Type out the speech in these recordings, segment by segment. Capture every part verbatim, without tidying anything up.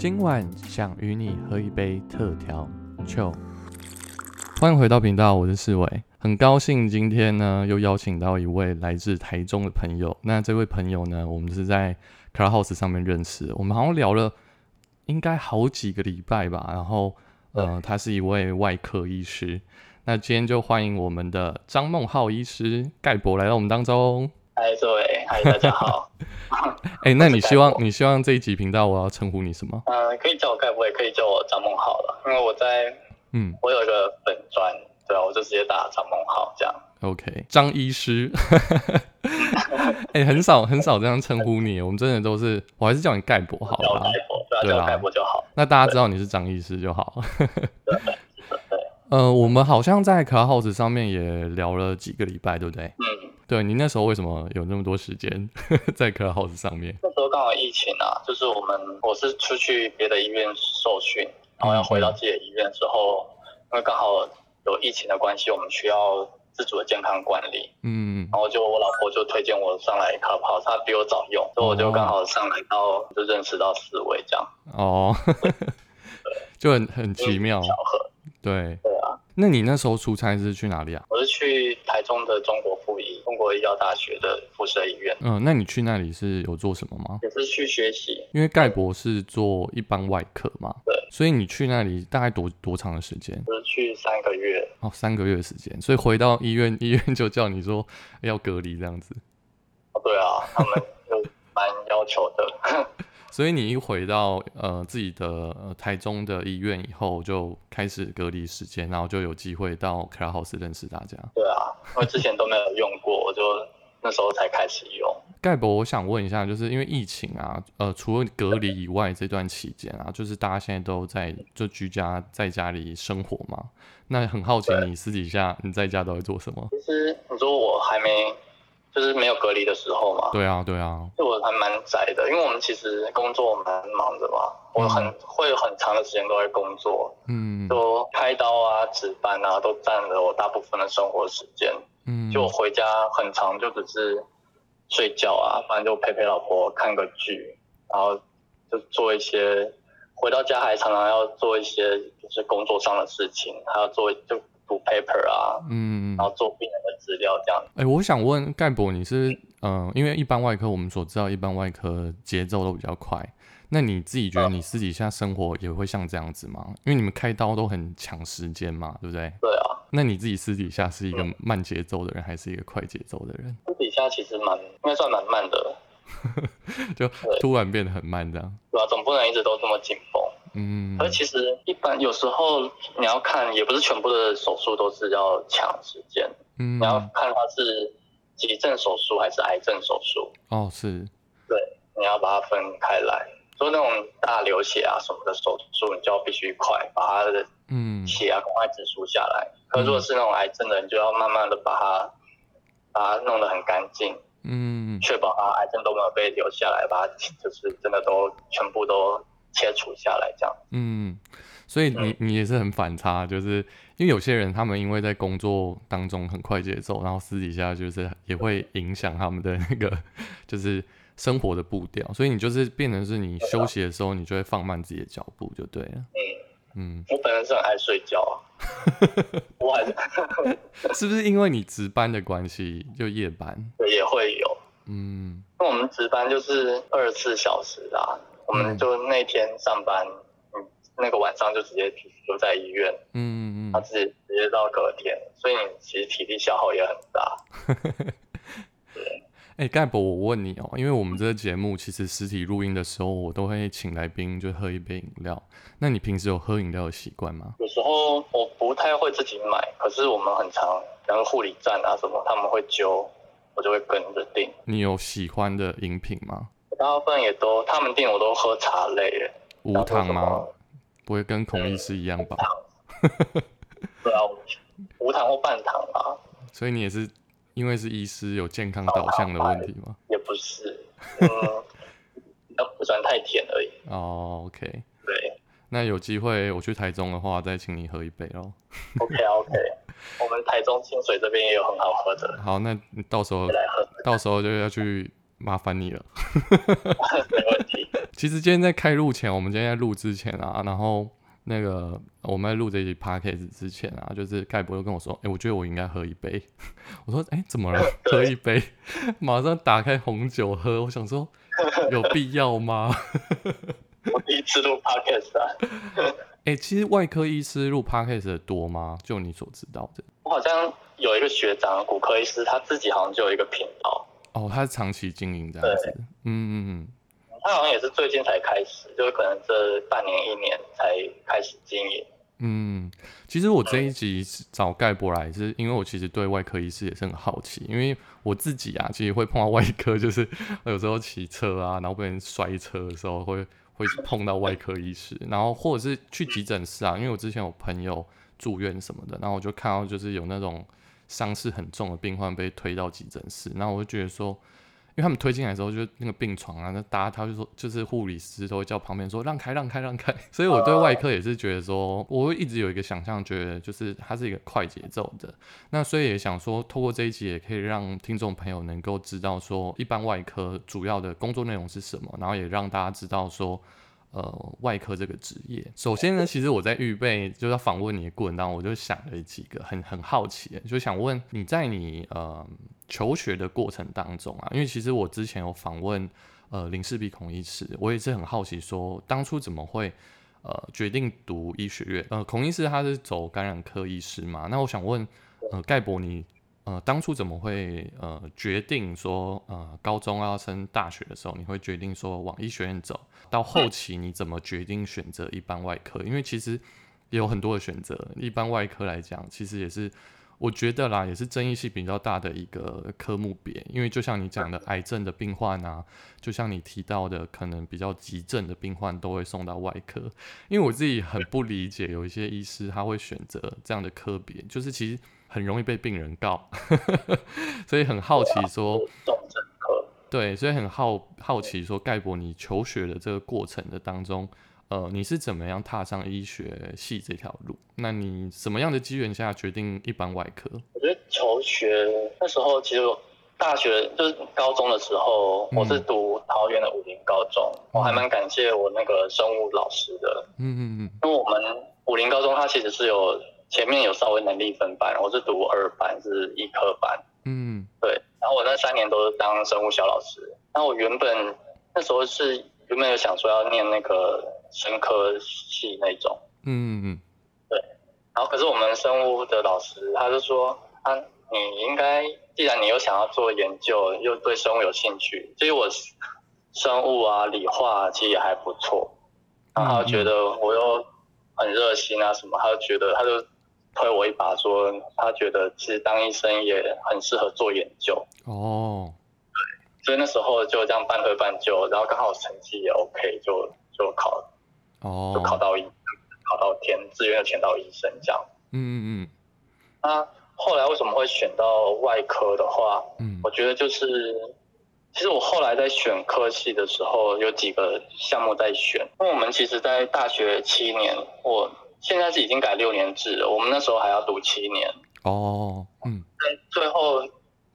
今晚想与你喝一杯特调酒。欢迎回到频道，我是世伟，很高兴今天呢又邀请到一位来自台中的朋友。那这位朋友呢，我们是在 Cloud House 上面认识的，我们好像聊了应该好几个礼拜吧。然后呃，他是一位外科医师。那今天就欢迎我们的张孟浩医师盖博来到我们当中。嗨，各位，嗨，大家好。哎、欸，那你希望你希望这一集频道我要称呼你什么？呃，可以叫我盖博，也可以叫我张孟浩了，因为我在嗯，我有一个粉专，对啊，我就直接打张孟浩这样。OK， 张医师。哎、欸，很少很少这样称呼你，我们真的都是，我还是叫你盖博好了。盖博，对啊，叫盖博就好。那大家知道你是张医师就好。对。呃，我们好像在 Clubhouse 上面也聊了几个礼拜，对不对？嗯，对，你那时候为什么有那么多时间在 Clubhouse 上面？那时候刚好疫情啊，就是我们我是出去别的医院受训，然后要回到自己的医院之后，因为刚好有疫情的关系，我们需要自主的健康管理。嗯，然后就我老婆就推荐我上来 Clubhouse， 她比我早用，所以我就刚好上来到就认识到四位这样。哦，就很很奇妙，巧合。对。对啊，那你那时候出差是去哪里啊？我是去台中的中国附医，中国医药大学的附设医院。嗯，那你去那里是有做什么吗？也是去学习，因为盖博是做一般外科嘛。对。所以你去那里大概 多, 多长的时间？我是去三个月。哦，三个月的时间，所以回到医院，医院就叫你说要隔离这样子。哦，对啊，他们就蛮要求的。所以你一回到呃自己的、呃、台中的医院以后，就开始隔离时间，然后就有机会到 Cloud House 认识大家。对啊，因为之前都没有用过，我就那时候才开始用。盖博，我想问一下，就是因为疫情啊，呃，除了隔离以外，这段期间啊，就是大家现在都在就居家在家里生活嘛，那很好奇你私底下你在家都会做什么？其实你说我还没。就是没有隔离的时候嘛。对啊，对啊。所以我还蛮宅的，因为我们其实工作蛮忙的嘛，嗯、我很会有很长的时间都在工作，嗯，就开刀啊、值班啊，都占了我大部分的生活时间。嗯，就我回家很常就只是睡觉啊，反正就陪陪老婆看个剧，然后就做一些回到家还常常要做一些就是工作上的事情，还要做就。读 paper 啊，嗯，然后做病人的资料这样。哎、欸，我想问盖博，你是嗯、呃，因为一般外科我们所知道，一般外科节奏都比较快。那你自己觉得你私底下生活也会像这样子吗？嗯、因为你们开刀都很抢时间嘛，对不对？对啊。那你自己私底下是一个慢节奏的人，嗯、还是一个快节奏的人？私底下其实蛮应该算蛮慢的，就突然变得很慢这样。对啊，总不能一直都这么紧绷。嗯，而其实一般有时候你要看，也不是全部的手术都是要抢时间，嗯，你要看它是急症手术还是癌症手术。哦，是，对，你要把它分开来。所以那种大流血啊什么的手术，你就要必须快把它的血啊赶快止输下来。可是如果是那种癌症的，你就要慢慢的把它把它弄得很干净。嗯，确保啊癌症都没有被留下来，把它就是真的都全部都。切除下来这样。嗯，所以 你, 你也是很反差，就是因为有些人他们因为在工作当中很快节奏，然后私底下就是也会影响他们的那个就是生活的步调，所以你就是变成是你休息的时候你就会放慢自己的脚步就对了。嗯，我本来是很爱睡觉啊。我还是是不是因为你值班的关系就夜班？对，也会有。嗯，那我们值班就是二十四小时啦。我们就那天上班，嗯，那个晚上就直接留在医院，嗯嗯嗯，他自己直接到隔天，所以你其实体力消耗也很大。对，哎、欸，盖博，我问你哦，因为我们这个节目其实实体录音的时候，我都会请来宾就喝一杯饮料。那你平时有喝饮料的习惯吗？有时候我不太会自己买，可是我们很常，然后护理站啊什么，他们会揪，我就会跟着订。你有喜欢的饮品吗？大部分也都，他们店我都喝茶类耶。无糖吗？不会跟孔医师一样吧？嗯、对啊，无糖或半糖啊。所以你也是因为是医师有健康导向的问题吗？也不是，嗯，不喜欢太甜而已。哦、oh, ，OK。对。那有机会我去台中的话，再请你喝一杯喽。OK 啊 ，OK。我们台中清水这边也有很好喝的。好，那到时候到时候就要去。麻烦你了。没问题。其实今天在开录前，我们今天在录之前啊，然后那个我们在录这集 podcast 之前啊，就是盖博就跟我说，哎、欸，我觉得我应该喝一杯。我说，哎、欸，怎么了？喝一杯，马上打开红酒喝。我想说，有必要吗？我第一次录 podcast 啊。哎、欸，其实外科医师录 podcast 的多吗？就你所知道的，我好像有一个学长，骨科医师，他自己好像就有一个频道。哦，他是长期经营这样子，嗯嗯嗯，他好像也是最近才开始，就是可能这半年一年才开始经营。嗯，其实我这一集找盖博来是因为我其实对外科医师也是很好奇，因为我自己啊，其实会碰到外科，就是有时候骑车啊，然后被人摔车的时候会会碰到外科医师，然后或者是去急诊室啊，因为我之前有朋友住院什么的，然后我就看到就是有那种伤势很重的病患被推到急诊室，然后我就觉得说，因为他们推进来的时候，就那个病床啊，那大家他就说，就是护理师都会叫旁边说让开、让开、让开。所以我对外科也是觉得说，我会一直有一个想象，觉得就是它是一个快节奏的。那所以也想说，透过这一集也可以让听众朋友能够知道说，一般外科主要的工作内容是什么，然后也让大家知道说。呃，外科这个职业，首先呢，其实我在预备就是要访问你的过程当中，我就想了几个很很好奇的，就想问你在你呃求学的过程当中啊，因为其实我之前有访问呃林氏鼻孔医师，我也是很好奇说当初怎么会呃决定读医学院，呃孔医师他是走感染科医师嘛，那我想问呃盖博你呃当初怎么会呃决定说呃高中要升大学的时候，你会决定说往医学院走？到后期你怎么决定选择一般外科？因为其实也有很多的选择，一般外科来讲，其实也是我觉得啦，也是争议性比较大的一个科目别。因为就像你讲的，癌症的病患啊，就像你提到的，可能比较急症的病患都会送到外科。因为我自己很不理解，有一些医师他会选择这样的科别，就是其实很容易被病人告，所以很好奇说。对，所以很 好, 好奇说，盖博你求学的这个过程的当中，呃，你是怎么样踏上医学系这条路？那你什么样的机缘下决定一般外科？我觉得求学那时候，其实大学就是高中的时候，我是读桃园的武陵高中，嗯、我还蛮感谢我那个生物老师的，嗯嗯嗯，因为我们武陵高中它其实是有前面有稍微能力分班，我是读二班，是医科班，嗯，对。然后我那三年都是当生物小老师。那我原本那时候是原本有想说要念那个生科系那种，嗯嗯，对。然后可是我们生物的老师他就说，啊，你应该既然你又想要做研究，又对生物有兴趣，所以我生物啊、理化啊其实也还不错。然后他觉得我又很热心啊什么，他就觉得他就。推我一把说，他觉得其实当医生也很适合做研究哦，对，所以那时候就这样半推半就，然后刚好成绩也 OK， 就就考哦，就考到医，考到填志愿填到医生这样。嗯嗯嗯。那后来为什么会选到外科的话，嗯，我觉得就是，其实我后来在选科系的时候有几个项目在选，因为我们其实在大学七年我。现在是已经改六年制了，我们那时候还要读七年。哦，嗯。最后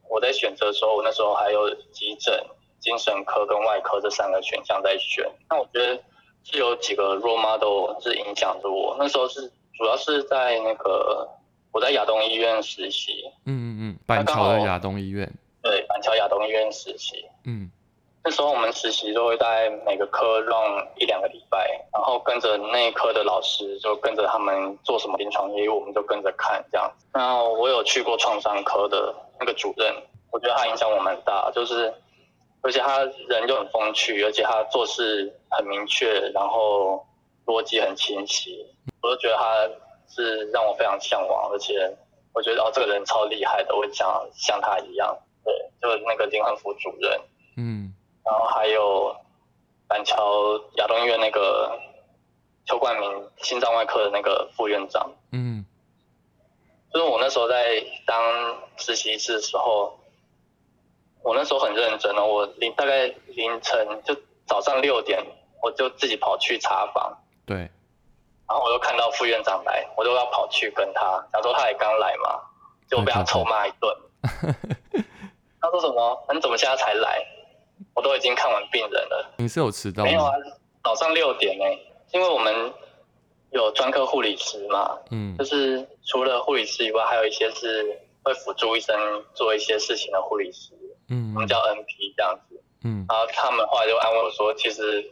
我在选择的时候，我那时候还有急诊、精神科跟外科这三个选项在选。那我觉得是有几个 role model 是影响着我。那时候是主要是在那个我在亚东医院实习。嗯嗯嗯，板桥的亚东医院。对，板桥亚东医院实习。嗯。那时候我们实习都会在每个科run一两个礼拜，然后跟着那一科的老师，就跟着他们做什么临床业务，我们就跟着看这样子。那我有去过创伤科的那个主任，我觉得他影响我蛮大，就是而且他人又很风趣，而且他做事很明确，然后逻辑很清晰，我就觉得他是让我非常向往，而且我觉得哦这个人超厉害的，我想像他一样。对，就是那个林汉福主任，嗯。然后还有板桥亚东医院那个邱冠明心脏外科的那个副院长，嗯，就是我那时候在当实习医师的时候，我那时候很认真哦，我凌大概凌晨就早上六点，我就自己跑去查房，对，然后我就看到副院长来，我就要跑去跟他，想说他也刚来嘛，就被他臭骂一顿，他说什么？你怎么现在才来？我都已经看完病人了。你是有迟到吗？没有啊，早上六点呢、欸，因为我们有专科护理师嘛，嗯，就是除了护理师以外，还有一些是会辅助医生做一些事情的护理师，嗯，我们叫 N P 这样子，嗯，然后他们后来就安慰我说，其实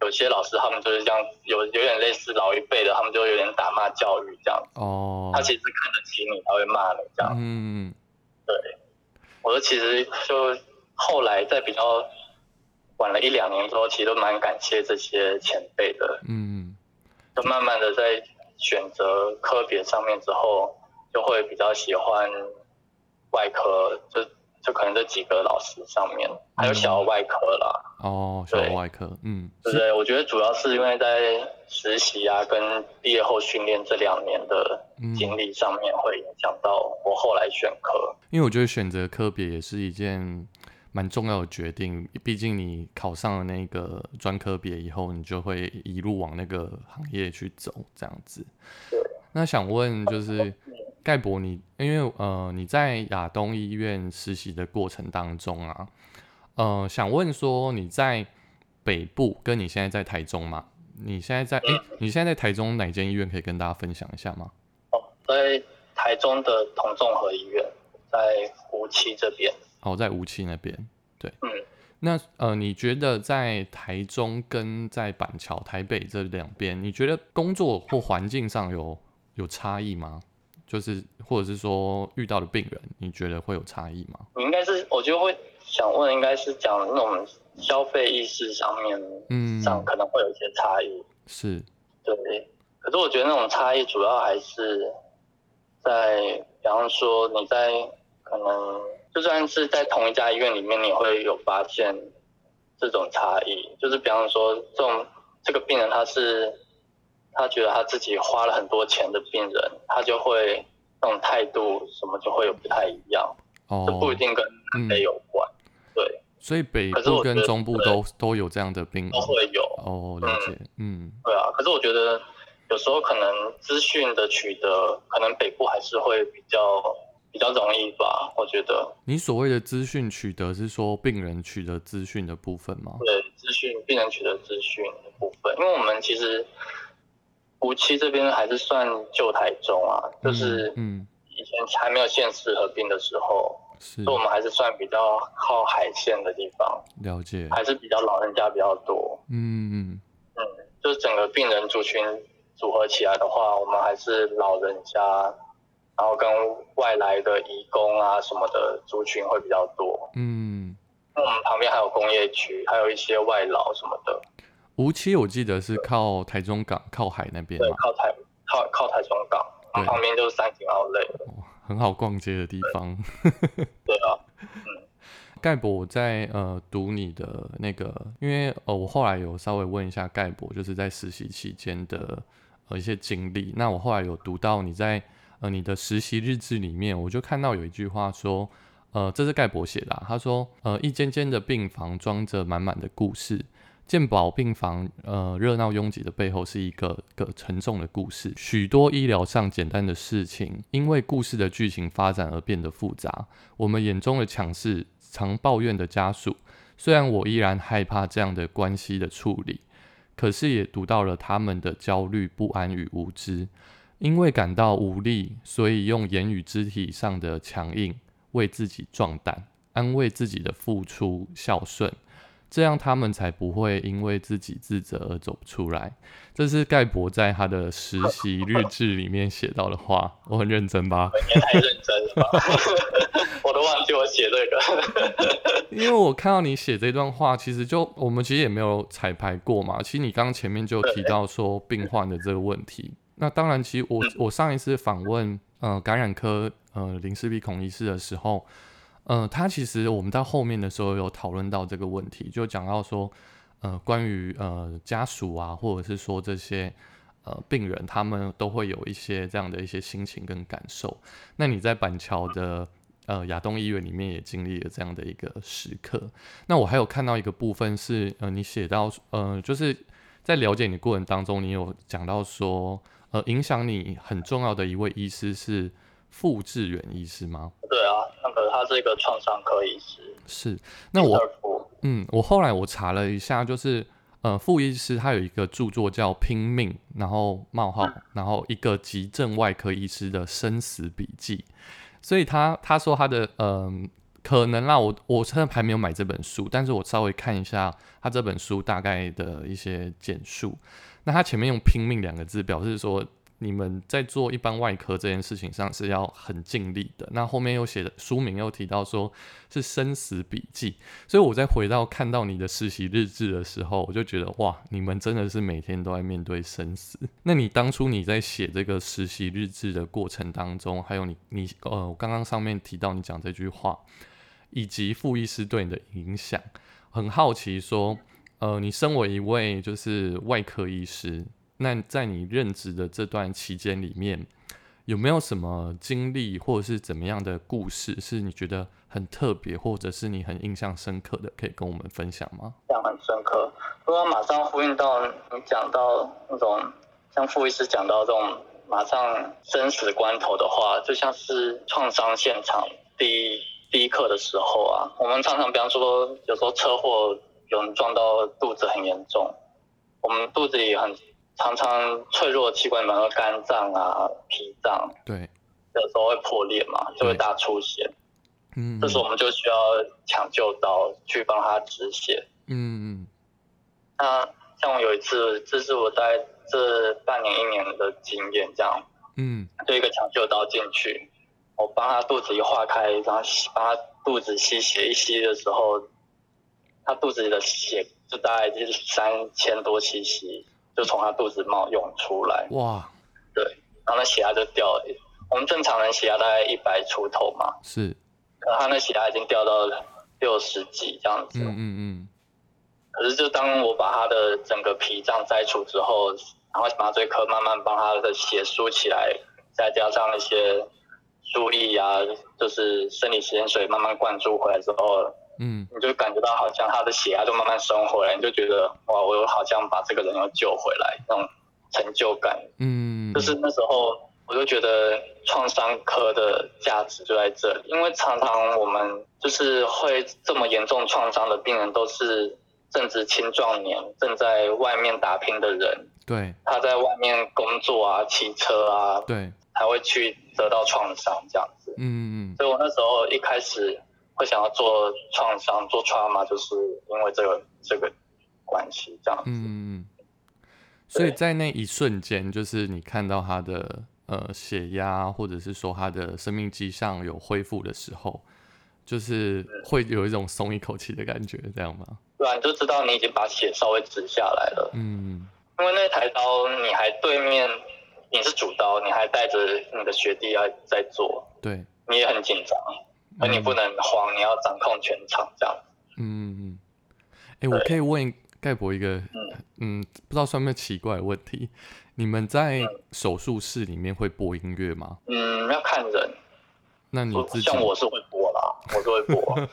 有些老师他们就是这样，有有点类似老一辈的，他们就有点打骂教育这样子，哦，他其实看得起你，他会骂你这样子，嗯，对，我说其实就后来在比较晚了一两年之后，其实都蛮感谢这些前辈的，嗯，就慢慢的在选择科别上面之后，就会比较喜欢外科，就就可能这几个老师上面，还有小外科啦，哦，小外科，嗯，对不对？我觉得主要是因为在实习啊跟毕业后训练这两年的经历上面，会影响到我后来选科，因为我觉得选择科别也是一件蛮重要的决定，毕竟你考上了那个专科别以后，你就会一路往那个行业去走，这样子。那想问就是盖博你，因为呃你在亚东医院实习的过程当中啊，呃想问说你在北部跟你现在在台中嘛？你现在在哎、嗯，你现在在台中哪间医院可以跟大家分享一下吗？哦，在台中的同综合医院，在湖七这边。哦，在无期那边，对，嗯，那呃，你觉得在台中跟在板桥、台北这两边，你觉得工作或环境上有有差异吗？就是或者是说遇到的病人，你觉得会有差异吗？你应该是，我就会想问，应该是讲那种消费意识上面，嗯，上可能会有一些差异，是，对。可是我觉得那种差异主要还是在，比方说你在可能。就算是在同一家医院里面，你会有发现这种差异。就是比方说，这种这个病人他是他觉得他自己花了很多钱的病人，他就会那种态度什么就会有不太一样。哦，这不一定跟台北有关。嗯、对，所以北部跟中部都都有这样的病人，都会有。哦，了解。嗯，对啊。可是我觉得有时候可能资讯的取得，可能北部还是会比较。比较容易吧，我觉得。你所谓的资讯取得是说病人取得资讯的部分吗？对，资讯病人取得资讯的部分，因为我们其实湖七这边还是算旧台中啊，就是嗯以前还没有县市合并的时候，嗯嗯、所以我们还是算比较靠海线的地方。了解。还是比较老人家比较多。嗯嗯嗯，就是整个病人族群组合起来的话，我们还是老人家。然后跟外来的移工啊什么的族群会比较多，嗯，那我们旁边还有工业区，还有一些外劳什么的。湖七我记得是靠台中港、靠海那边嘛，对，靠台靠靠台中港，然后旁边就是三井奥莱、哦，很好逛街的地方。对, 对啊，嗯。盖博，我在呃读你的那个，因为呃我后来有稍微问一下盖博，就是在实习期间的呃一些经历。那我后来有读到你在。呃，你的实习日志里面，我就看到有一句话说，呃，这是盖博写的、啊，他说，呃，一间间的病房装着满满的故事，健保病房，呃，热闹拥挤的背后是一个个沉重的故事，许多医疗上简单的事情，因为故事的剧情发展而变得复杂。我们眼中的强势，常抱怨的家属，虽然我依然害怕这样的关系的处理，可是也读到了他们的焦虑、不安与无知。因为感到无力，所以用言语肢体上的强硬为自己壮胆，安慰自己的付出孝顺，这样他们才不会因为自己自责而走不出来。这是盖博在他的实习日志里面写到的话。我很认真吧？你太认真了吧？我都忘记我写这个。因为我看到你写这段话，其实就我们其实也没有彩排过嘛。其实你刚刚前面就提到说病患的这个问题。那当然，其实我我上一次访问呃感染科呃林世璧孔医师的时候，呃他其实我们到后面的时候有讨论到这个问题，就讲到说呃关于呃家属啊，或者是说这些呃病人他们都会有一些这样的一些心情跟感受。那你在板桥的呃亚东医院里面也经历了这样的一个时刻。那我还有看到一个部分是呃你写到呃就是在了解你的过程当中，你有讲到说。呃，影响你很重要的一位医师是傅志远医师吗？对啊，那个他是一个创伤科医师。是，那我嗯，我后来我查了一下，就是呃，傅医师他有一个著作叫《拼命》，然后冒号，然后一个急症外科医师的生死笔记。所以他他说他的呃，可能啦，我我真的还没有买这本书，但是我稍微看一下他这本书大概的一些简述。那他前面用"拼命"两个字，表示说你们在做一般外科这件事情上是要很尽力的。那后面又写的书名又提到说是生死笔记，所以我再回到看到你的实习日志的时候，我就觉得哇，你们真的是每天都在面对生死。那你当初你在写这个实习日志的过程当中，还有你你呃，我刚刚上面提到你讲这句话，以及傅医师对你的影响，很好奇说，呃，你身为一位就是外科医师。那在你任职的这段期间里面，有没有什么经历或者是怎么样的故事是你觉得很特别或者是你很印象深刻的，可以跟我们分享吗？这样很深刻，不过马上呼应到你讲到那种像傅医师讲到这种马上生死关头的话，就像是创伤现场第一第一课的时候啊，我们常常比方说有时候车祸有人撞到肚子很严重，我们肚子里很常常脆弱的器官，比如肝脏啊、脾脏，对，有时候会破裂嘛，就会大出血。嗯，这时候我们就需要抢救刀去帮他止血。嗯嗯。那像我有一次，这是我在这半年一年的经验，这样，嗯，就一个抢救刀进去，我帮他肚子一划开，然后帮他肚子吸血，一吸的时候，他肚子里的血就大概就是三千多 C C。就从他肚子冒涌出来，哇，对，然后那血压就掉了。我们正常人血压大概一百出头嘛，是，可是他那血压已经掉到六十几这样子。嗯嗯嗯。可是就当我把他的整个脾脏摘除之后，然后麻醉科慢慢帮他的血输起来，再加上那些输液啊，就是生理食盐水慢慢灌注回来之后。嗯，你就感觉到好像他的血压就慢慢升回来，你就觉得哇，我好像把这个人又救回来，那种成就感。嗯，就是那时候我就觉得创伤科的价值就在这里，因为常常我们就是会这么严重创伤的病人都是正值青壮年，正在外面打拼的人。对，他在外面工作啊，骑车啊，对，才会去得到创伤这样子。嗯嗯，所以我那时候一开始。会想要做创伤、做 trauma， 就是因为这个这个关系这样子。嗯，所以在那一瞬间，就是你看到他的呃血压，或者是说他的生命迹象有恢复的时候，就是会有一种松一口气的感觉，这样吗？对啊，你就知道你已经把血稍微止下来了。嗯，因为那台刀你还对面你是主刀，你还带着你的学弟要在做，对，你也很紧张。而你不能慌、嗯，你要掌控全场这样。嗯，哎、欸，我可以问盖博一个，嗯，嗯不知道算不算奇怪的问题？你们在手术室里面会播音乐吗？嗯，要看人。那你自己像我是会播啦，我是会播。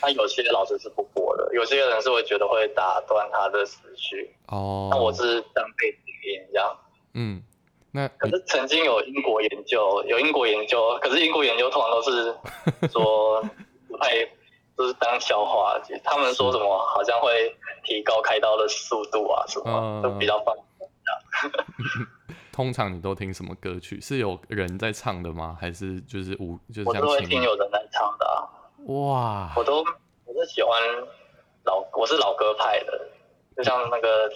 那有些老师是不播的，有些人是会觉得会打断他的思绪。哦。那我是当背景音这样。嗯。那可是曾经有英国研究，有英国研究，可是英国研究通常都是说不太，就是当笑话。他们说什么好像会提高开刀的速度啊什么，嗯、就比较放松这样。通常你都听什么歌曲？是有人在唱的吗？还是就是无就是像？我都会听有人在唱的、啊。哇！我都我是喜欢老，我是老歌派的，就像那个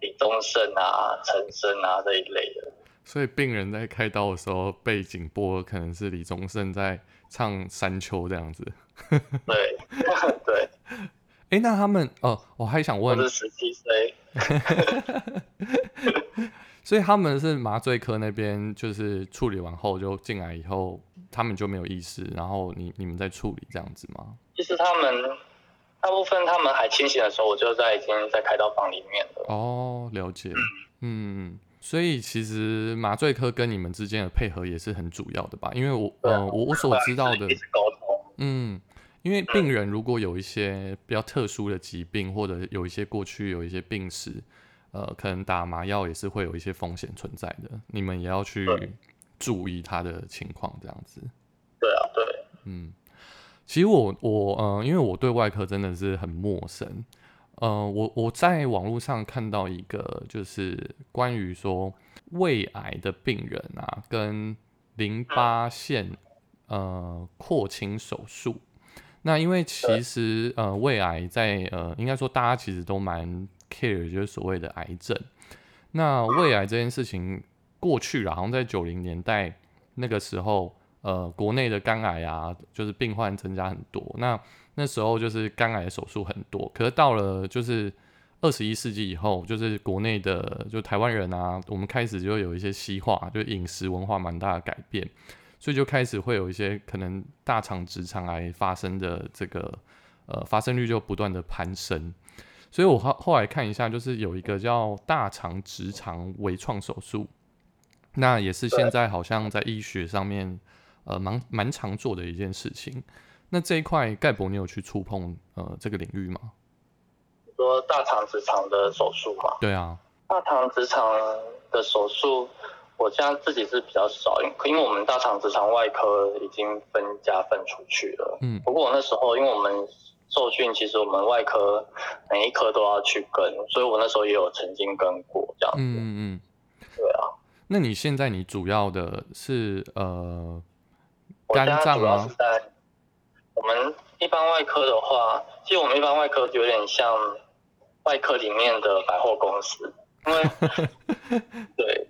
李宗盛啊、陈升啊这一类的。所以病人在开刀的时候，背景播可能是李宗盛在唱《山丘》这样子。对对。哎、欸，那他们哦，我还想问，我是十七岁。所以他们是麻醉科那边，就是处理完后就进来以后，他们就没有意识，然后你你们在处理这样子吗？其实他们大部分他们还清醒的时候，我就在已经在开刀房里面了。哦，了解。嗯。所以其实麻醉科跟你们之间的配合也是很主要的吧，因为我、呃、我所知道的，嗯，因为病人如果有一些比较特殊的疾病，或者有一些过去有一些病史，呃，可能打麻药也是会有一些风险存在的，你们也要去注意他的情况，这样子。对啊，对，嗯，其实我我嗯、呃，因为我对外科真的是很陌生。呃，我我在网络上看到一个，就是关于说胃癌的病人啊，跟淋巴腺呃扩清手术。那因为其实呃胃癌在呃应该说大家其实都蛮 care 就是所谓的癌症。那胃癌这件事情过去啦，好像在九零年代那个时候，呃，国内的肝癌啊，就是病患增加很多。那那时候就是肝癌的手术很多，可是到了就是二十一世纪以后，就是国内的就台湾人啊，我们开始就有一些西化，就饮食文化蛮大的改变，所以就开始会有一些可能大肠直肠癌发生的这个呃发生率就不断的攀升。所以我后来看一下，就是有一个叫大肠直肠微创手术，那也是现在好像在医学上面呃蛮蛮常做的一件事情。那这一块盖博，你有去触碰呃这个领域吗？你说大肠直肠的手术吗？对啊，大肠直肠的手术，我现在自己是比较少，因为我们大肠直肠外科已经分家分出去了。嗯，不过我那时候因为我们受训，其实我们外科每一科都要去跟，所以我那时候也有曾经跟过这样子。嗯嗯，对啊。那你现在你主要的是呃肝脏吗？我们一般外科的话，其实我们一般外科有点像外科里面的百货公司，因为对，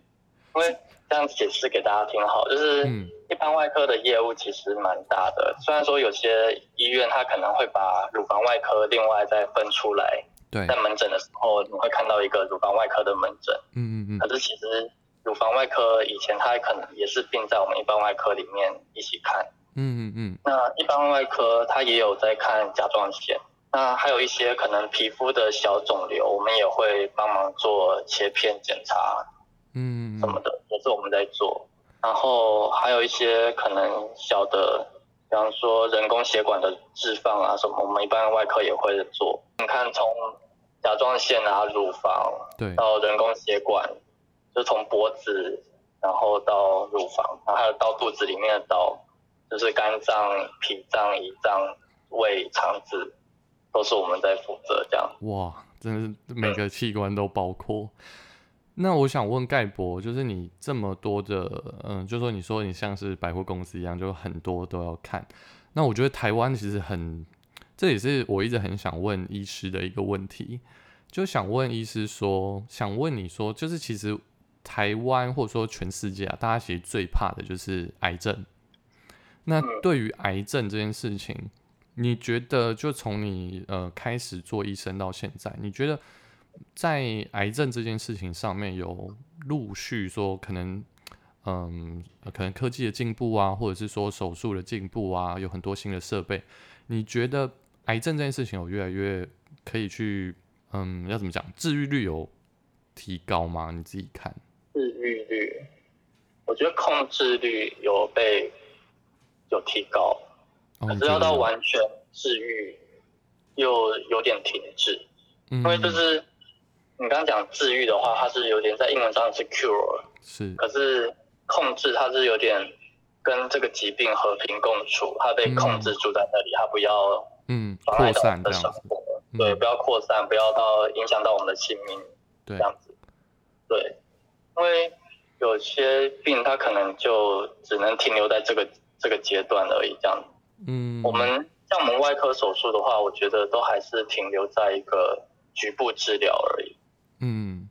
因为这样解释给大家听好，就是一般外科的业务其实蛮大的，虽然说有些医院它可能会把乳房外科另外再分出来，对，在门诊的时候你会看到一个乳房外科的门诊，嗯嗯嗯，可是其实乳房外科以前它可能也是并在我们一般外科里面一起看。嗯嗯嗯，那一般外科他也有在看甲状腺，那还有一些可能皮肤的小肿瘤，我们也会帮忙做切片检查，嗯，什么的也是我们在做。然后还有一些可能小的，比方说人工血管的置放啊什么，我们一般外科也会做。你看，从甲状腺啊、乳房，对，到人工血管，就从脖子，然后到乳房，然后还有到肚子里面的刀。就是肝脏、脾脏、胰脏、胃、肠子，都是我们在负责这样。哇，真的是每个器官都包括。那我想问盖博，就是你这么多的，嗯，就说你说你像是百货公司一样，就很多都要看。那我觉得台湾其实很，这也是我一直很想问医师的一个问题，就想问医师说，想问你说，就是其实台湾或者说全世界啊，大家其实最怕的就是癌症。那对于癌症这件事情，你觉得就从你呃开始做医生到现在，你觉得在癌症这件事情上面有陆续说可能嗯、呃、可能科技的进步啊，或者是说手术的进步啊，有很多新的设备，你觉得癌症这件事情有越来越可以去嗯要怎么讲，治愈率有提高吗？你自己看。治愈率，我觉得控制率有被有提高，可是要到完全治愈又有点停滞，因为就是你刚刚讲治愈的话，它是有点在英文上是 cure， 是，可是控制它是有点跟这个疾病和平共处，它被控制住在那里，它不要嗯扩散的生活，对，不要扩散，不要到影响到我们的性命，对，这样子，对，因为有些病它可能就只能停留在这个。这个阶段而已，这样。嗯，我们像我们外科手术的话，我觉得都还是停留在一个局部治疗而已。嗯，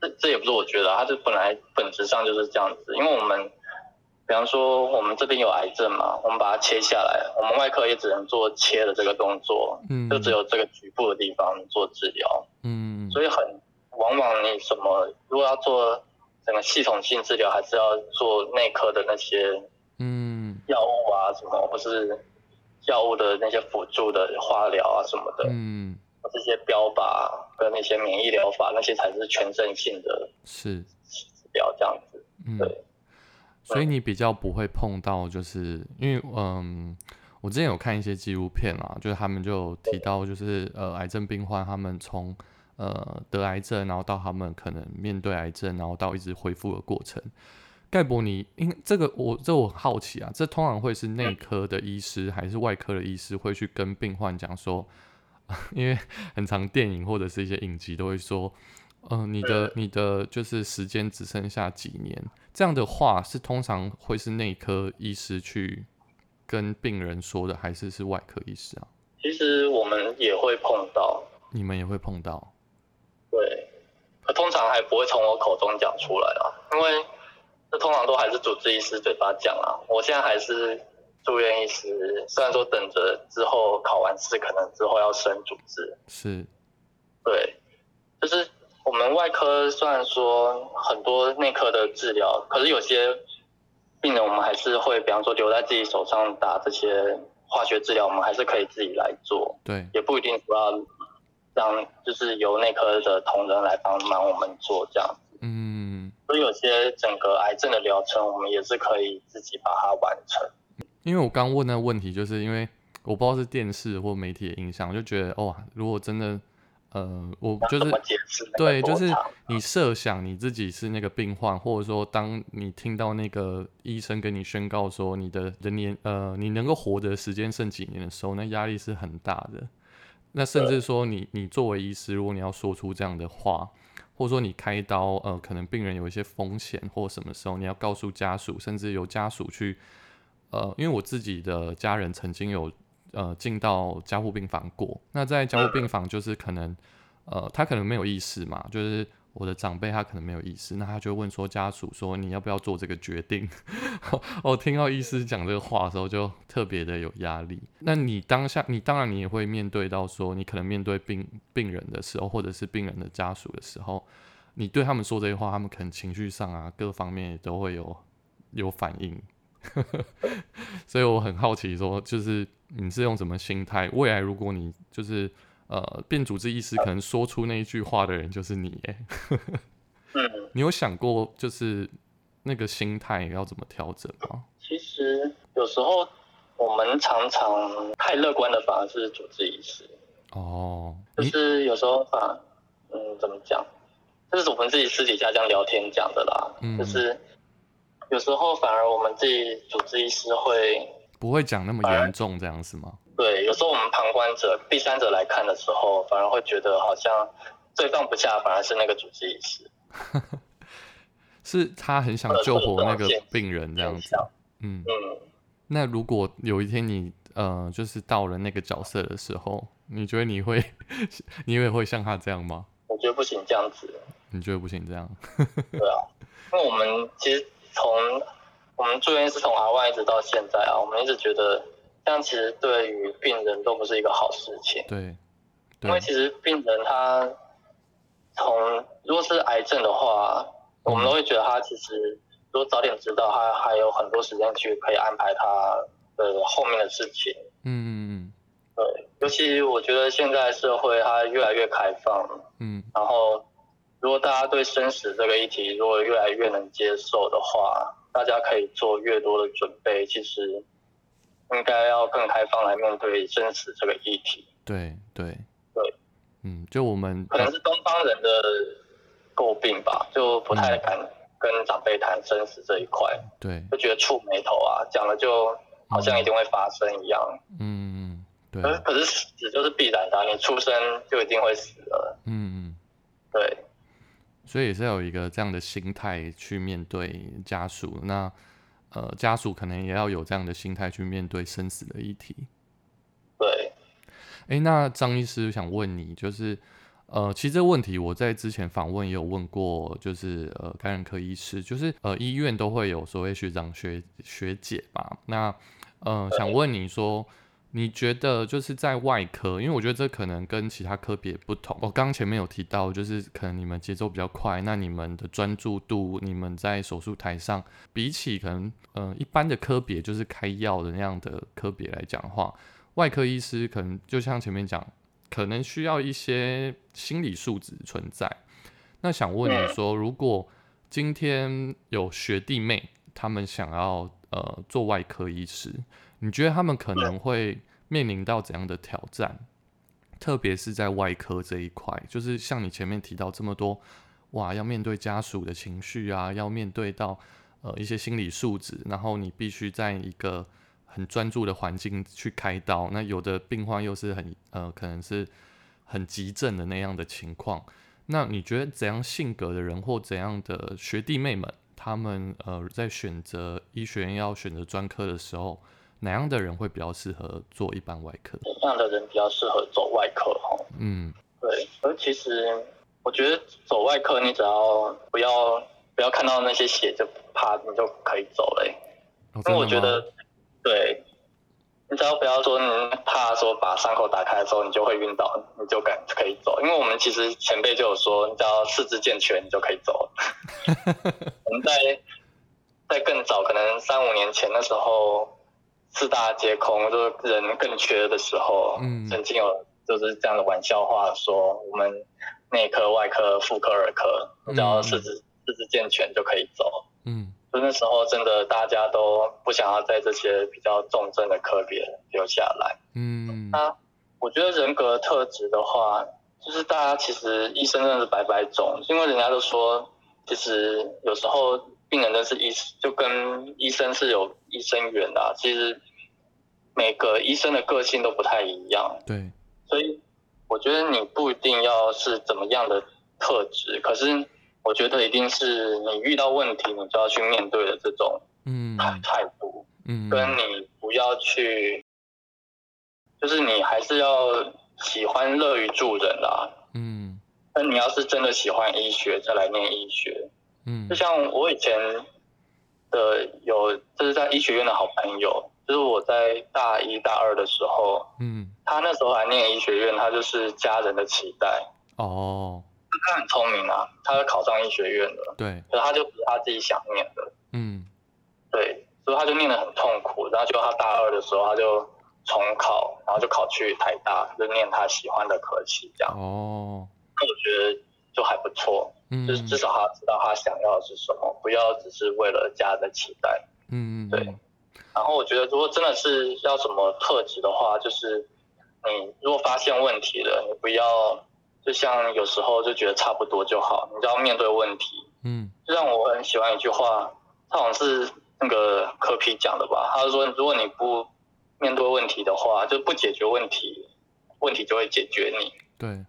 这这也不是我觉得，它是本来本质上就是这样子。因为我们，比方说我们这边有癌症嘛，我们把它切下来，我们外科也只能做切的这个动作，嗯，就只有这个局部的地方做治疗。嗯，所以很往往你什么，如果要做整个系统性治疗，还是要做内科的那些。嗯，药物啊什么，或是药物的那些辅助的化疗啊什么的，嗯，这些标靶跟那些免疫疗法，那些才是全身性的是治疗这样子，嗯，对。所以你比较不会碰到，就是因为嗯，我之前有看一些纪录片啦，就是他们就提到，就是呃，癌症病患他们从呃得癌症，然后到他们可能面对癌症，然后到一直恢复的过程。盖博尼，因这个我这我很好奇啊，这通常会是内科的医师还是外科的医师会去跟病患讲说，因为很常电影或者是一些影集都会说，呃，你的你的就是时间只剩下几年，这样的话是通常会是内科医师去跟病人说的，还是是外科医师啊？其实我们也会碰到，你们也会碰到，对，可通常还不会从我口中讲出来啊，因为。这通常都还是主治医师嘴巴讲啊，我现在还是住院医师，虽然说等着之后考完试，可能之后要升主治。是，对，就是我们外科虽然说很多内科的治疗，可是有些病人我们还是会，比方说留在自己手上打这些化学治疗，我们还是可以自己来做。对，也不一定说要让就是由内科的同仁来帮忙我们做这样。嗯，所以有些整个癌症的疗程，我们也是可以自己把它完成。因为我刚问的问题，就是因为我不知道是电视或媒体的影响，就觉得哦，如果真的，呃，我就是对，就是你设想你自己是那个病患，或者说当你听到那个医生跟你宣告说你的人年呃你能够活的时间剩几年的时候，那压力是很大的。那甚至说你你作为医师，如果你要说出这样的话。或者说你开刀，呃，可能病人有一些风险，或什么时候你要告诉家属，甚至由家属去，呃，因为我自己的家人曾经有呃进到加护病房过。那在加护病房就是可能，呃，他可能没有意识嘛，就是我的长辈他可能没有意识，那他就问说家属说你要不要做这个决定？我、哦、听到医师讲这个话的时候就特别的有压力。那你当下，你当然你也会面对到说你可能面对 病, 病人的时候，或者是病人的家属的时候，你对他们说这些话，他们可能情绪上啊各方面也都会有有反应。所以我很好奇说，就是你是用什么心态？未来如果你就是。呃，变主治医师可能说出那一句话的人就是你耶。嗯，你有想过就是那个心态要怎么调整吗？其实有时候我们常常太乐观的反而是主治医师。哦，就是有时候反而嗯怎么讲，就是我们自己私底下这样聊天讲的啦。嗯，就是有时候反而我们自己主治医师会不会讲那么严重这样是吗？对，有时候我们旁观者、第三者来看的时候，反而会觉得好像最放不下，反而是那个主治医师，是他很想救活那个病人这样子。嗯, 嗯那如果有一天你呃，就是到了那个角色的时候，你觉得你会，你也会像他这样吗？我觉得不行这样子。你觉得不行这样？对啊，因为我们其实从我们住院是从 R 一 一直到现在啊，我们一直觉得。这样其实对于病人都不是一个好事情。对，对，因为其实病人他从如果是癌症的话，我们都会觉得他其实如果早点知道，他还有很多时间去可以安排他的后面的事情。嗯嗯嗯。对，尤其我觉得现在社会它越来越开放，嗯，然后如果大家对生死这个议题如果越来越能接受的话，大家可以做越多的准备，其实。应该要更开放来面对生死这个议题。对对对，嗯，就我们可能是东方人的诟病吧，就不太敢跟长辈谈生死这一块。对，就觉得触眉头啊，讲了就好像一定会发生一样。嗯嗯，对。可是可是死就是必然的啊，你出生就一定会死了。嗯嗯，对。所以也是要有一个这样的心态去面对家属那。呃，家属可能也要有这样的心态去面对生死的议题。对。哎，那张医师想问你，就是，呃，其实这个问题我在之前访问也有问过，就是呃，感染科医师，就是呃，医院都会有所谓学长学学姐吧？那呃，想问你说，你觉得就是在外科，因为我觉得这可能跟其他科别不同。我、哦、刚前面有提到，就是可能你们节奏比较快，那你们的专注度，你们在手术台上，比起可能呃一般的科别，就是开药的那样的科别来讲的话，外科医师可能就像前面讲，可能需要一些心理素质存在。那想问你说，如果今天有学弟妹，他们想要呃做外科医师。你觉得他们可能会面临到怎样的挑战？特别是在外科这一块，就是像你前面提到这么多，哇，要面对家属的情绪啊，要面对到呃一些心理素质，然后你必须在一个很专注的环境去开刀。那有的病患又是很呃可能是很急症的那样的情况。那你觉得怎样性格的人或怎样的学弟妹们，他们呃在选择医学院要选择专科的时候，哪样的人会比较适合做一般外科？哪样的人比较适合走外科？嗯，对。而其实我觉得走外科，你只要不要不要看到那些血就怕，你就可以走了、欸。哦、因为我觉得，对，你只要不要说你怕说把伤口打开的时候你就会晕倒，你就敢可以走。因为我们其实前辈就有说，你只要四肢健全，你就可以走。我们在在更早，可能三五年前的时候。四大皆空，就是人更缺的时候，嗯，曾经有就是这样的玩笑话说，我们内科、外科、妇科、儿科，只要四肢四肢健全就可以走，嗯，所以那时候真的大家都不想要在这些比较重症的科别留下来，嗯，那我觉得人格特质的话，就是大家其实医生真的是百百种，因为人家都说，其实有时候。病人都是医，就跟医生是有医生缘的、啊。其实每个医生的个性都不太一样，对，所以我觉得你不一定要是怎么样的特质，可是我觉得一定是你遇到问题，你就要去面对的这种嗯态度，嗯，跟你不要去，就是你还是要喜欢乐于助人啦、啊，嗯，那你要是真的喜欢医学，再来念医学。嗯，就像我以前的有，就是在医学院的好朋友，就是我在大一大二的时候，嗯，他那时候还念医学院，他就是家人的期待哦。他很聪明啊，他考上医学院了，对，可是他就不是他自己想念的，嗯，对，所以他就念得很痛苦，然后就他大二的时候他就重考，然后就考去台大，就念他喜欢的科系这样哦。那我觉得。就还不错，嗯，就是至少他知道他想要的是什么，不要只是为了家人的期待，嗯，对。然后我觉得，如果真的是要什么特质的话，就是你如果发现问题了，你不要就像有时候就觉得差不多就好，你就要面对问题，嗯。就像我很喜欢一句话，他好像是那个柯 P 讲的吧，他说如果你不面对问题的话，就不解决问题，问题就会解决你，对，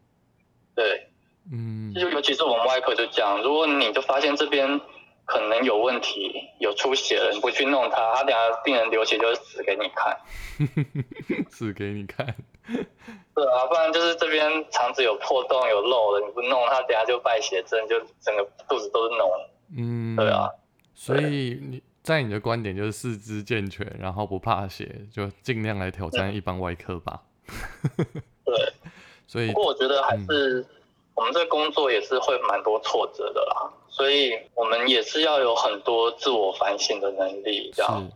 对。嗯，尤其是我们外科就讲，如果你就发现这边可能有问题，有出血了，你不去弄它，它等下病人流血就死给你看，死给你看。对啊，不然就是这边肠子有破洞有漏了，你不弄它，等下就败血症，就整个肚子都是脓。嗯，对啊。所以你在你的观点就是四肢健全，然后不怕血，就尽量来挑战一般外科吧。对，所以不过我觉得还是。嗯我们这工作也是会蛮多挫折的啦，所以我们也是要有很多自我反省的能力，这样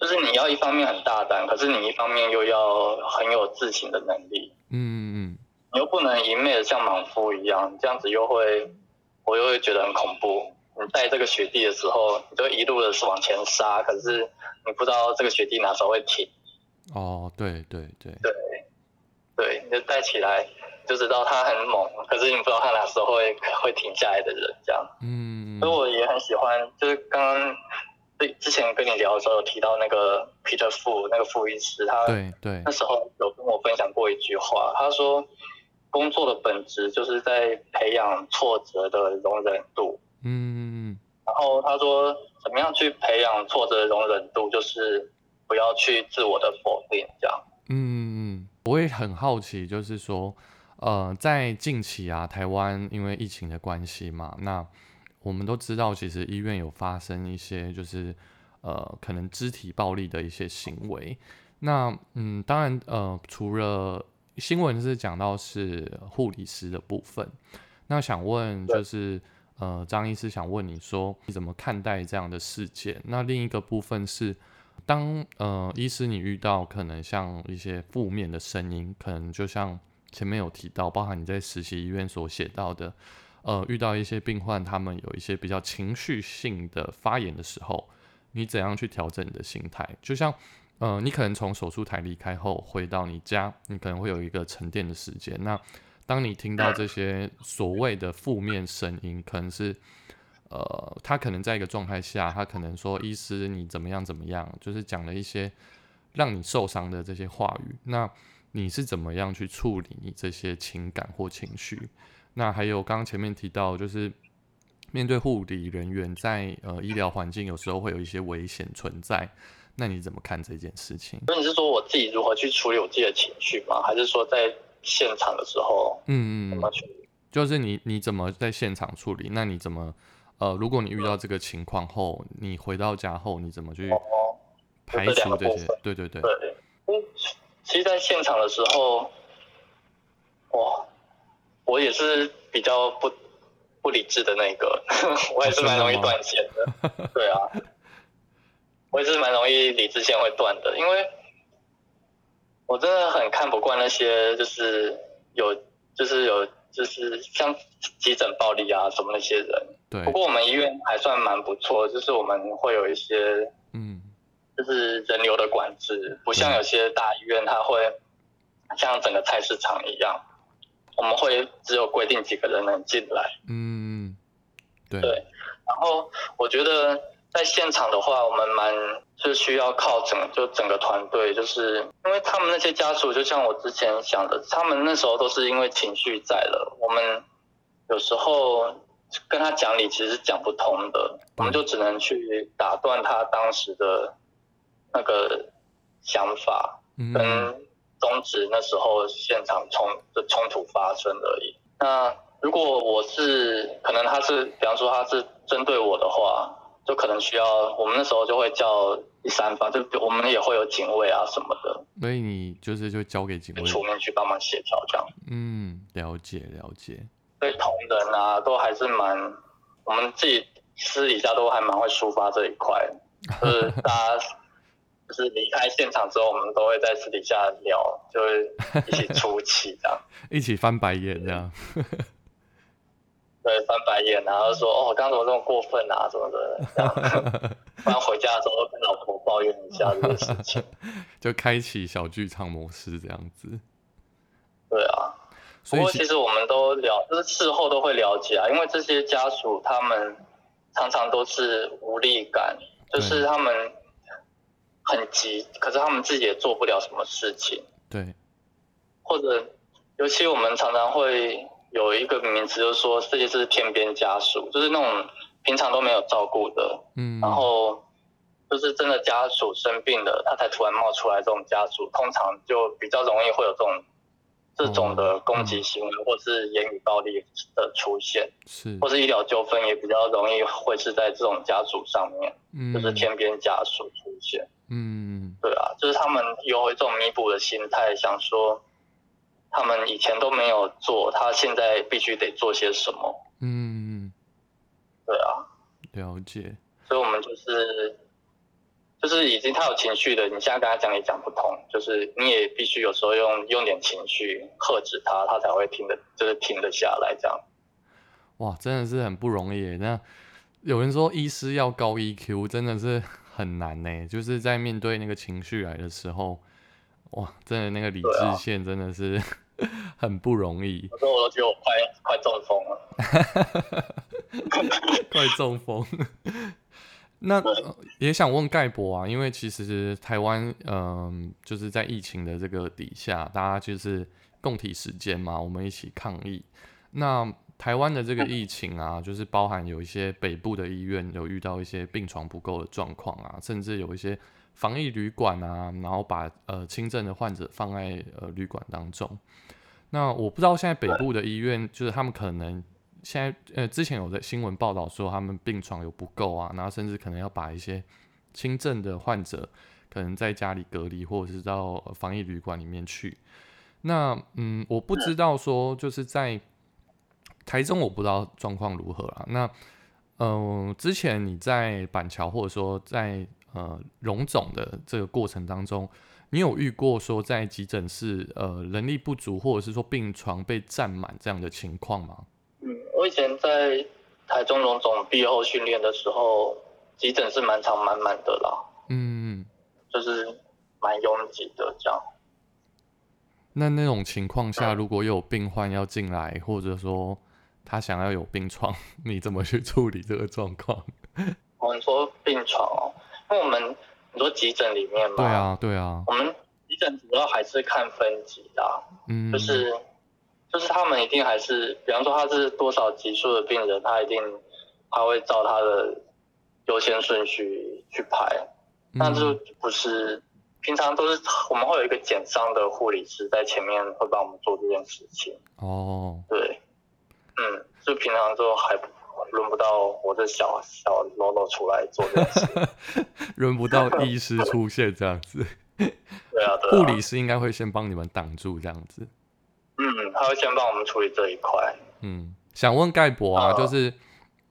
是就是你要一方面很大胆，可是你一方面又要很有自省的能力。嗯嗯，你又不能一昧的像莽夫一样，这样子又会我又会觉得很恐怖。你带这个学弟的时候，你就一路的往前杀，可是你不知道这个学弟哪时候会停。哦，对对对对对，你就带起来。就知道他很猛，可是你不知道他哪时候 会, 会停下来的人，这样。嗯，所以我也很喜欢，就是刚刚之前跟你聊的时候有提到那个 Peter Foo 那个傅医师，他对对那时候有跟我分享过一句话，他说工作的本质就是在培养挫折的容忍度。嗯，然后他说怎么样去培养挫折的容忍度，就是不要去自我的否定，这样。嗯，我也很好奇，就是说。呃，在近期啊，台湾因为疫情的关系嘛，那我们都知道，其实医院有发生一些就是呃，可能肢体暴力的一些行为。那嗯，当然呃，除了新闻是讲到是护理师的部分，那想问就是呃，张医师想问你说你怎么看待这样的事件？那另一个部分是。当呃，医师你遇到可能像一些负面的声音，可能就像。前面有提到，包含你在实习医院所写到的，呃，遇到一些病患，他们有一些比较情绪性的发言的时候，你怎样去调整你的心态？就像，呃，你可能从手术台离开后回到你家，你可能会有一个沉淀的时间。那当你听到这些所谓的负面声音，可能是呃，他可能在一个状态下，他可能说医师你怎么样怎么样，就是讲了一些让你受伤的这些话语，那你是怎么样去处理你这些情感或情绪？那还有刚刚前面提到，就是面对护理人员在呃医疗环境有时候会有一些危险存在，那你怎么看这件事情？那你是说我自己如何去处理我自己的情绪吗？还是说在现场的时候，嗯嗯，怎么处理？就是你你怎么在现场处理？那你怎么呃，如果你遇到这个情况后，你回到家后，你怎么去排除这些？对对对。对，嗯，其实在现场的时候，哇，我也是比较不不理智的那个，我也是蛮容易断线的。对啊。我也是蛮容易理智线会断的，因为我真的很看不惯那些就是有就是有就是像急诊暴力啊什么那些人。对。不过我们医院还算蛮不错，就是我们会有一些嗯，就是人流的管制，不像有些大医院它会像整个菜市场一样，我们会只有规定几个人能进来。嗯，对。对。然后我觉得。在现场的话，我们蛮就需要靠整就整个团队，就是因为他们那些家属，就像我之前想的，他们那时候都是因为情绪在了，我们有时候跟他讲理其实是讲不通的，我们就只能去打断他当时的那个想法跟终止那时候现场冲的冲突发生而已。那如果我是可能他是比方说他是针对我的话。就可能需要，我们那时候就会叫第三方，就我们也会有警卫啊什么的。所以你就是就交给警卫出面去帮忙协调这样。嗯，了解了解。对同仁啊，都还是蛮，我们自己私底下都还蛮会抒发这一块，就是大家就是离开现场之后，我们都会在私底下聊，就会一起出气这样，一起翻白眼这样。对，翻白眼，然后说哦，我刚刚怎么这么过分啊，什么的，不然回家的时候跟老婆抱怨一下这个事情，就开启小剧场模式这样子。对啊，不过其实我们都了，就是事后都会了解啊，因为这些家属他们常常都是无力感，就是他们很急，可是他们自己也做不了什么事情。对，或者尤其我们常常会。有一个名词就是说，这些是天边家属，就是那种平常都没有照顾的，嗯，然后就是真的家属生病了，他才突然冒出来，这种家属通常就比较容易会有这种这种的攻击行为，哦嗯、或是言语暴力的出现，是，或是医疗纠纷也比较容易会是在这种家属上面，嗯，就是天边家属出现，嗯，对啊，就是他们有一种弥补的心态，想说。他们以前都没有做，他现在必须得做些什么。嗯，对啊，了解。所以我们就是，就是已经他有情绪的，你现在跟他讲也讲不通，就是你也必须有时候用用点情绪呵止他，他才会听得，就是停得下来这样。哇，真的是很不容易耶。那有人说医师要高 E Q， 真的是很难呢，就是在面对那个情绪来的时候。哇，真的那个理智线真的是、啊、很不容易。我说我都觉得我快快中风了，快中风。那、呃、也想问盖博啊，因为其实台湾，嗯、呃，就是在疫情的这个底下，大家就是共体时间嘛，我们一起抗疫。那台湾的这个疫情啊，就是包含有一些北部的医院有遇到一些病床不够的状况啊，甚至有一些。防疫旅馆啊，然后把呃轻症的患者放在呃旅馆当中。那我不知道现在北部的医院，就是他们可能现在呃之前有在新闻报道说他们病床有不够啊，然后甚至可能要把一些轻症的患者可能在家里隔离，或者是到防疫旅馆里面去。那嗯，我不知道说就是在台中我不知道状况如何啦。那嗯、呃，之前你在板桥或者说在呃，荣总的这个过程当中，你有遇过说在急诊室呃人力不足，或者是说病床被占满这样的情况吗？嗯，我以前在台中荣总毕业后训练的时候，急诊室蛮常满满的啦。嗯，就是蛮拥挤的这样。那那种情况下，如果有病患要进来，嗯、或者说他想要有病床，你怎么去处理这个状况？我们说病床哦，因为我们很多急诊里面嘛，对啊对啊，我们急诊主要还是看分级的、啊，嗯，就是就是他们一定还是，比方说他是多少级数的病人，他一定他会照他的优先顺序去排，嗯、那就不是。平常都是我们会有一个减伤的护理师在前面会帮我们做这件事情。哦，对，嗯，就平常就还轮不到我这小小喽啰出来做这件事，轮不到医师出现这样子。对啊，对啊，护理师应该会先帮你们挡住这样子。嗯，他会先帮我们处理这一块。嗯，想问盖博啊，呃、就是。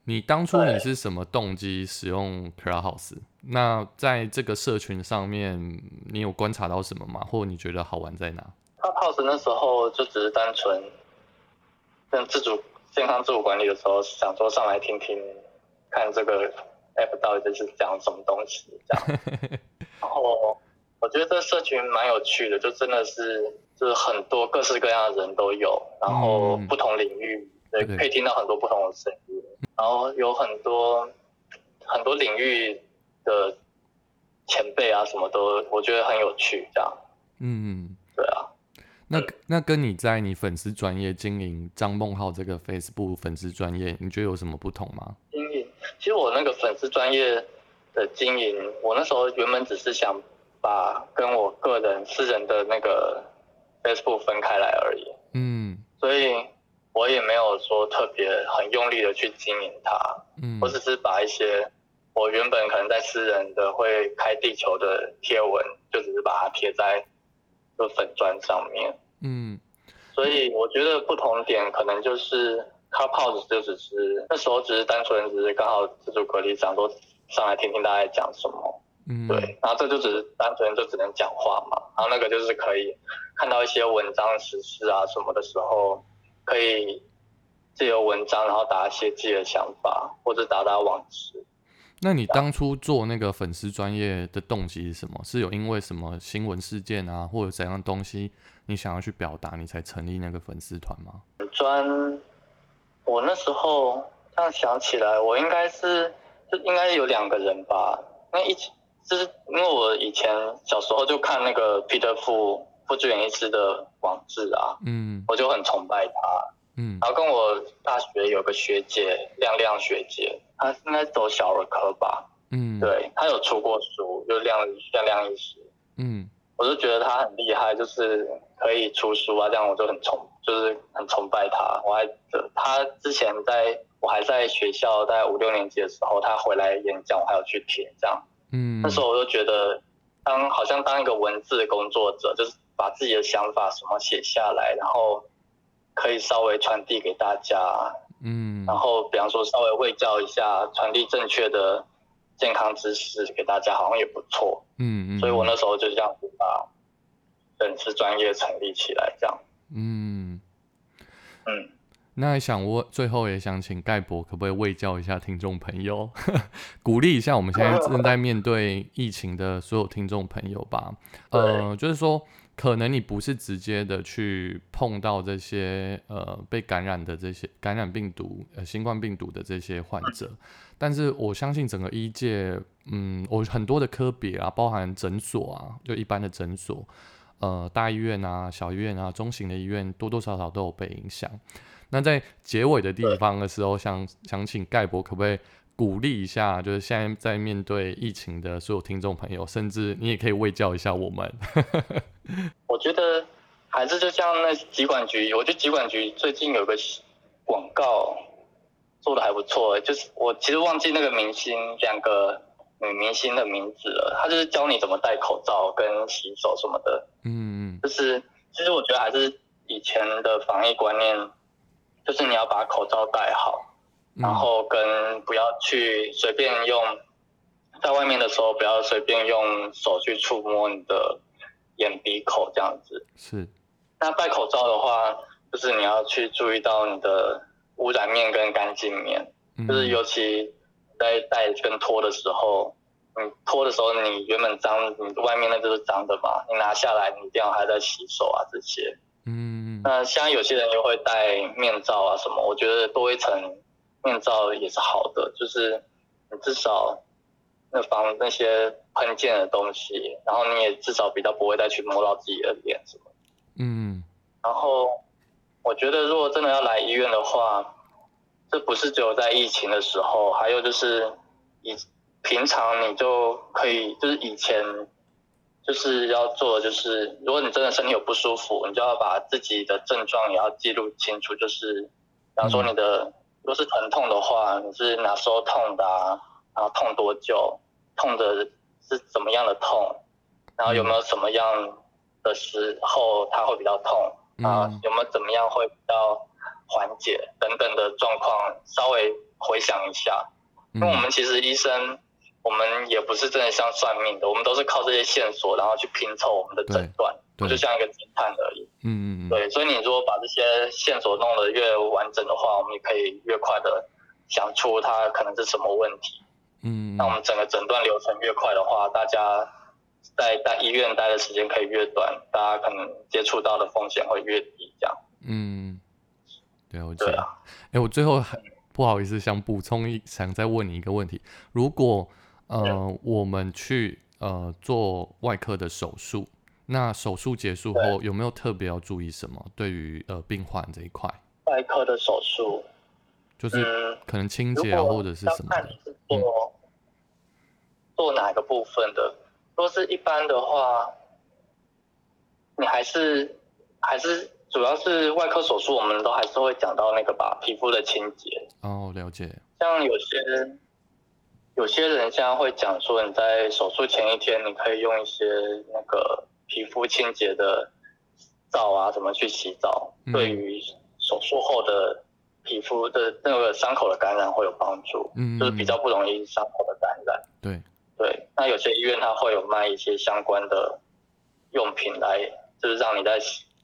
你当初你是什么动机使用 Clubhouse？ 那在这个社群上面，你有观察到什么吗？或你觉得好玩在哪 ？Clubhouse 那时候就只是单纯，像自主健康自我管理的时候，想说上来听听，看这个 app 到底是讲什么东西这样。然后我觉得这社群蛮有趣的，就真的是就是很多各式各样的人都有，然后不同领域。嗯对，可以听到很多不同的声音，然后有很多很多领域的前辈啊，什么都我觉得很有趣，这样。嗯，对啊。那那跟你在你粉丝专页经营张梦浩这个 Facebook 粉丝专页，你觉得有什么不同吗？经营，其实我那个粉丝专页的经营，我那时候原本只是想把跟我个人私人的那个 Facebook 分开来而已。嗯，所以。我也没有说特别很用力的去经营它，嗯，我只是把一些我原本可能在私人的会开地球的贴文，就只是把它贴在就粉专上面，嗯，所以我觉得不同点可能就是Clubhouse就只是那时候只是单纯只是刚好自主隔离想说上来听听大家讲什么，嗯，对，然后这就只是单纯就只能讲话嘛，然后那个就是可以看到一些文章时事啊什么的时候。可以藉由文章，然后打一些自己的想法，或者打打网址。那你当初做那个粉丝专业的动机是什么？是有因为什么新闻事件啊，或者怎样的东西你想要去表达，你才成立那个粉丝团吗？粉专，我那时候这样想起来，我应该是就应该有两个人吧。那一就是因为我以前小时候就看那个 Peter Foo。傅志远医师的网志啊，嗯，我就很崇拜他，嗯，然后跟我大学有个学姐亮亮学姐，她应该走小儿科吧，嗯，对，她有出过书，就亮亮亮医师，嗯，我就觉得她很厉害，就是可以出书啊，这样我就很崇，就是很崇拜她。我还她之前在我还在学校大概五六年级的时候，她回来演讲，我还有去听这样，嗯，那时候我就觉得当好像当一个文字工作者就是。把自己的想法什么写下来，然后可以稍微传递给大家，嗯，然后比方说稍微卫教一下，传递正确的健康知识给大家，好像也不错，嗯，嗯，所以我那时候就这样子把粉丝专业成立起来，这样，嗯，嗯，那想我最后也想请盖博可不可以卫教一下听众朋友，鼓励一下我们现在正在面对疫情的所有听众朋友吧，呃，就是说。可能你不是直接的去碰到这些呃被感染的这些感染病毒、呃、新冠病毒的这些患者，但是我相信整个医界，嗯，我很多的科别啊，包含诊所啊，就一般的诊所，呃，大医院啊、小医院啊、中型的医院，多多少少都有被影响。那在结尾的地方的时候，想想请盖博可不可以？鼓励一下，就是现在在面对疫情的所有听众朋友，甚至你也可以卫教一下我们。我觉得还是就像那疾管局，我觉得疾管局最近有个广告做的还不错，就是我其实忘记那个明星两个女明星的名字了，他就是教你怎么戴口罩跟洗手什么的。嗯，就是其实我觉得还是以前的防疫观念，就是你要把口罩戴好。然后跟不要去随便用，在外面的时候不要随便用手去触摸你的眼、鼻、口这样子。是。那戴口罩的话，就是你要去注意到你的污染面跟干净面，嗯、就是尤其在戴跟脱的时候，你脱的时候你原本脏，你外面那就是脏的嘛，你拿下来你一定要还在洗手啊这些。嗯，那像有些人又会戴面罩啊什么，我觉得多一层面罩也是好的，就是你至少那防那些喷溅的东西，然后你也至少比较不会再去摸到自己的脸什么。嗯，然后我觉得如果真的要来医院的话，这不是只有在疫情的时候，还有就是以平常你就可以，就是以前就是要做的就是，如果你真的身体有不舒服，你就要把自己的症状也要记录清楚，就是比方说你的、嗯、如果是疼痛的话，你是哪时候痛的啊，然后痛多久，痛的是怎么样的痛，然后有没有什么样的时候它会比较痛、嗯、啊，有没有怎么样会比较缓解等等的状况，稍微回想一下。因为我们其实医生，我们也不是真的像算命的，我们都是靠这些线索，然后去拼凑我们的诊断，就像一个侦探而已。嗯嗯嗯。对，所以你如果把这些线索弄得越完整的话，我们也可以越快的想出它可能是什么问题。嗯。那我们整个诊断流程越快的话，大家在在医院待的时间可以越短，大家可能接触到的风险会越低，这样。嗯，对，我觉得。对啊。哎，我最后还。不好意思，想补充一，想再问你一个问题。如果呃我们去呃做外科的手术，那手术结束后有没有特别要注意什么？对于呃病患这一块，外科的手术就是可能清洁啊、嗯、或者是什么的。看你是做、嗯、做哪个部分的？如果是一般的话，你还是还是。主要是外科手术，我们都还是会讲到那个吧，皮肤的清洁。哦，了解。像有些有些人现在会讲说，你在手术前一天，你可以用一些那个皮肤清洁的皂啊，怎么去洗澡，嗯、对于手术后的皮肤的那个伤口的感染会有帮助，嗯嗯嗯，就是比较不容易伤口的感染。对对，那有些医院它会有卖一些相关的用品来，就是让你在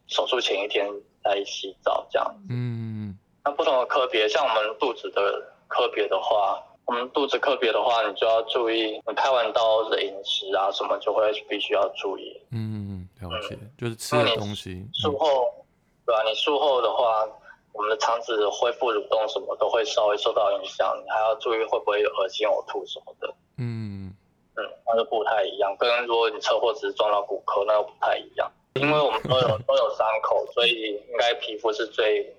手术前一天来洗澡这样。嗯，那不同的科别，像我们肚子的科别的话，我们肚子科别的话，你就要注意，你开完刀的饮食啊什么就会必须要注意。嗯，了解，嗯、就是吃的东西。术后、嗯，对啊，你术后的话，我们的肠子恢复蠕动什么都会稍微受到影响，你还要注意会不会有恶心呕吐什么的。嗯嗯，那就不太一样，跟如果你车祸只是撞到骨科，那又不太一样。因为我们都有都有伤口，所以应该皮肤是最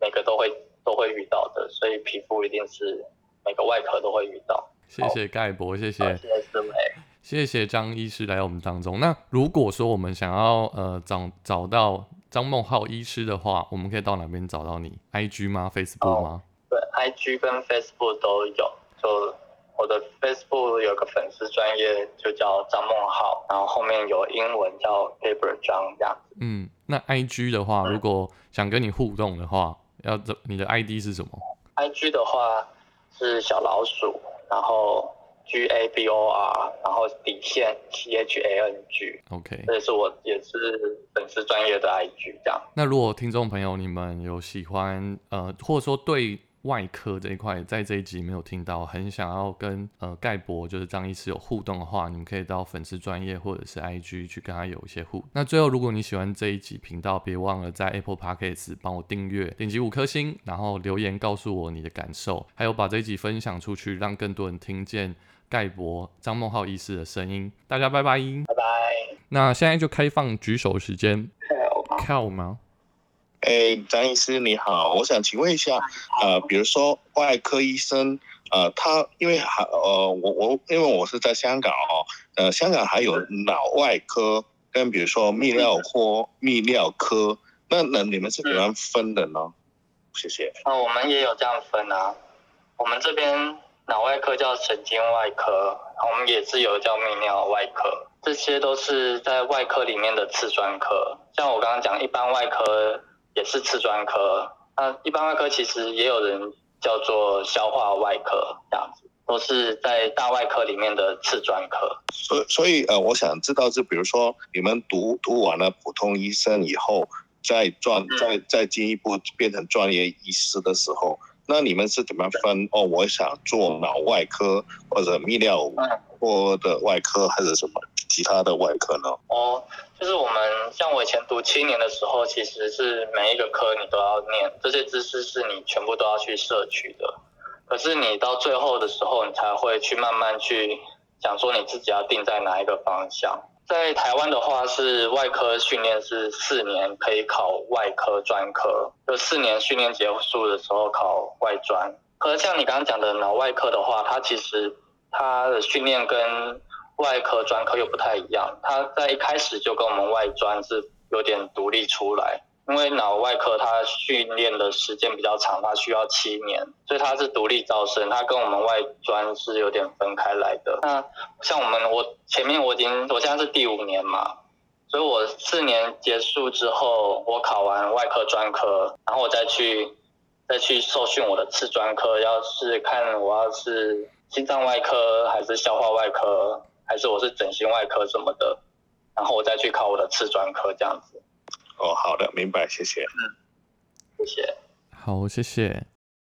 每个都会都会遇到的，所以皮肤一定是每个外科都会遇到。谢谢盖博，谢谢，谢谢思梅，谢谢张医师来到我们当中。那如果说我们想要呃找找到张梦皓医师的话，我们可以到哪边找到你 ？I G 吗 ？Facebook 吗？ Oh, 对 ，I G 跟 Facebook 都有。就我的 Facebook 有个粉丝专页就叫张梦皓，然后后面有英文叫 Gabriel 张这样子。嗯，那 I G 的话、嗯，如果想跟你互动的话，要你的 I D 是什么 ？I G 的话是小老鼠，然后 G A B O R， 然后底线 C H A N G。OK， 这是我也是粉丝专页的 I G 这样。那如果听众朋友你们有喜欢呃，或者说对外科这一块在这一集没有听到，很想要跟呃盖博就是张医师有互动的话，你们可以到粉丝专页或者是 I G 去跟他有一些互。那最后如果你喜欢这一集频道，别忘了在 Apple Podcast 帮我订阅，点击五颗星，然后留言告诉我你的感受，还有把这一集分享出去，让更多人听见盖博张梦皓医师的声音。大家拜拜拜拜。那现在就开放举手时间。靠吗？哎，张医师你好，我想请问一下，呃，比如说外科医生，呃，他因为呃，我我因为我是在香港哦，呃，香港还有脑外科跟比如说泌尿科、泌尿科，那那你们是怎样分的呢？谢谢。啊、呃，我们也有这样分啊，我们这边脑外科叫神经外科，我们也是有叫泌尿外科，这些都是在外科里面的次专科。像我刚刚讲，一般外科也是次专科，那一般外科其实也有人叫做消化外科，这样子都是在大外科里面的次专科。所以，所以呃，我想知道，就比如说你们读读完了普通医生以后，再转再再进一步变成专业医师的时候，那你们是怎么分？哦，我想做脑外科或者泌尿科的外科，还是什么？其他的外科呢？哦，就是我们像我以前读七年的时候，其实是每一个科你都要念，这些知识是你全部都要去摄取的。可是你到最后的时候，你才会去慢慢去想说你自己要定在哪一个方向。在台湾的话，是外科训练是四年可以考外科专科，就四年训练结束的时候考外专。可是像你刚刚讲的脑外科的话，它其实它的训练跟外科专科又不太一样，它在一开始就跟我们外专是有点独立出来。因为脑外科它训练的时间比较长，它需要七年，所以它是独立招生，它跟我们外专是有点分开来的。那像我们，我前面我已经，我现在是第五年嘛，所以我四年结束之后，我考完外科专科，然后我再去再去受训我的次专科，要是看我要是心脏外科还是消化外科，还是我是整形外科什么的，然后我再去考我的次专科这样子。哦，好的，明白，谢谢。嗯，谢谢。好，谢谢。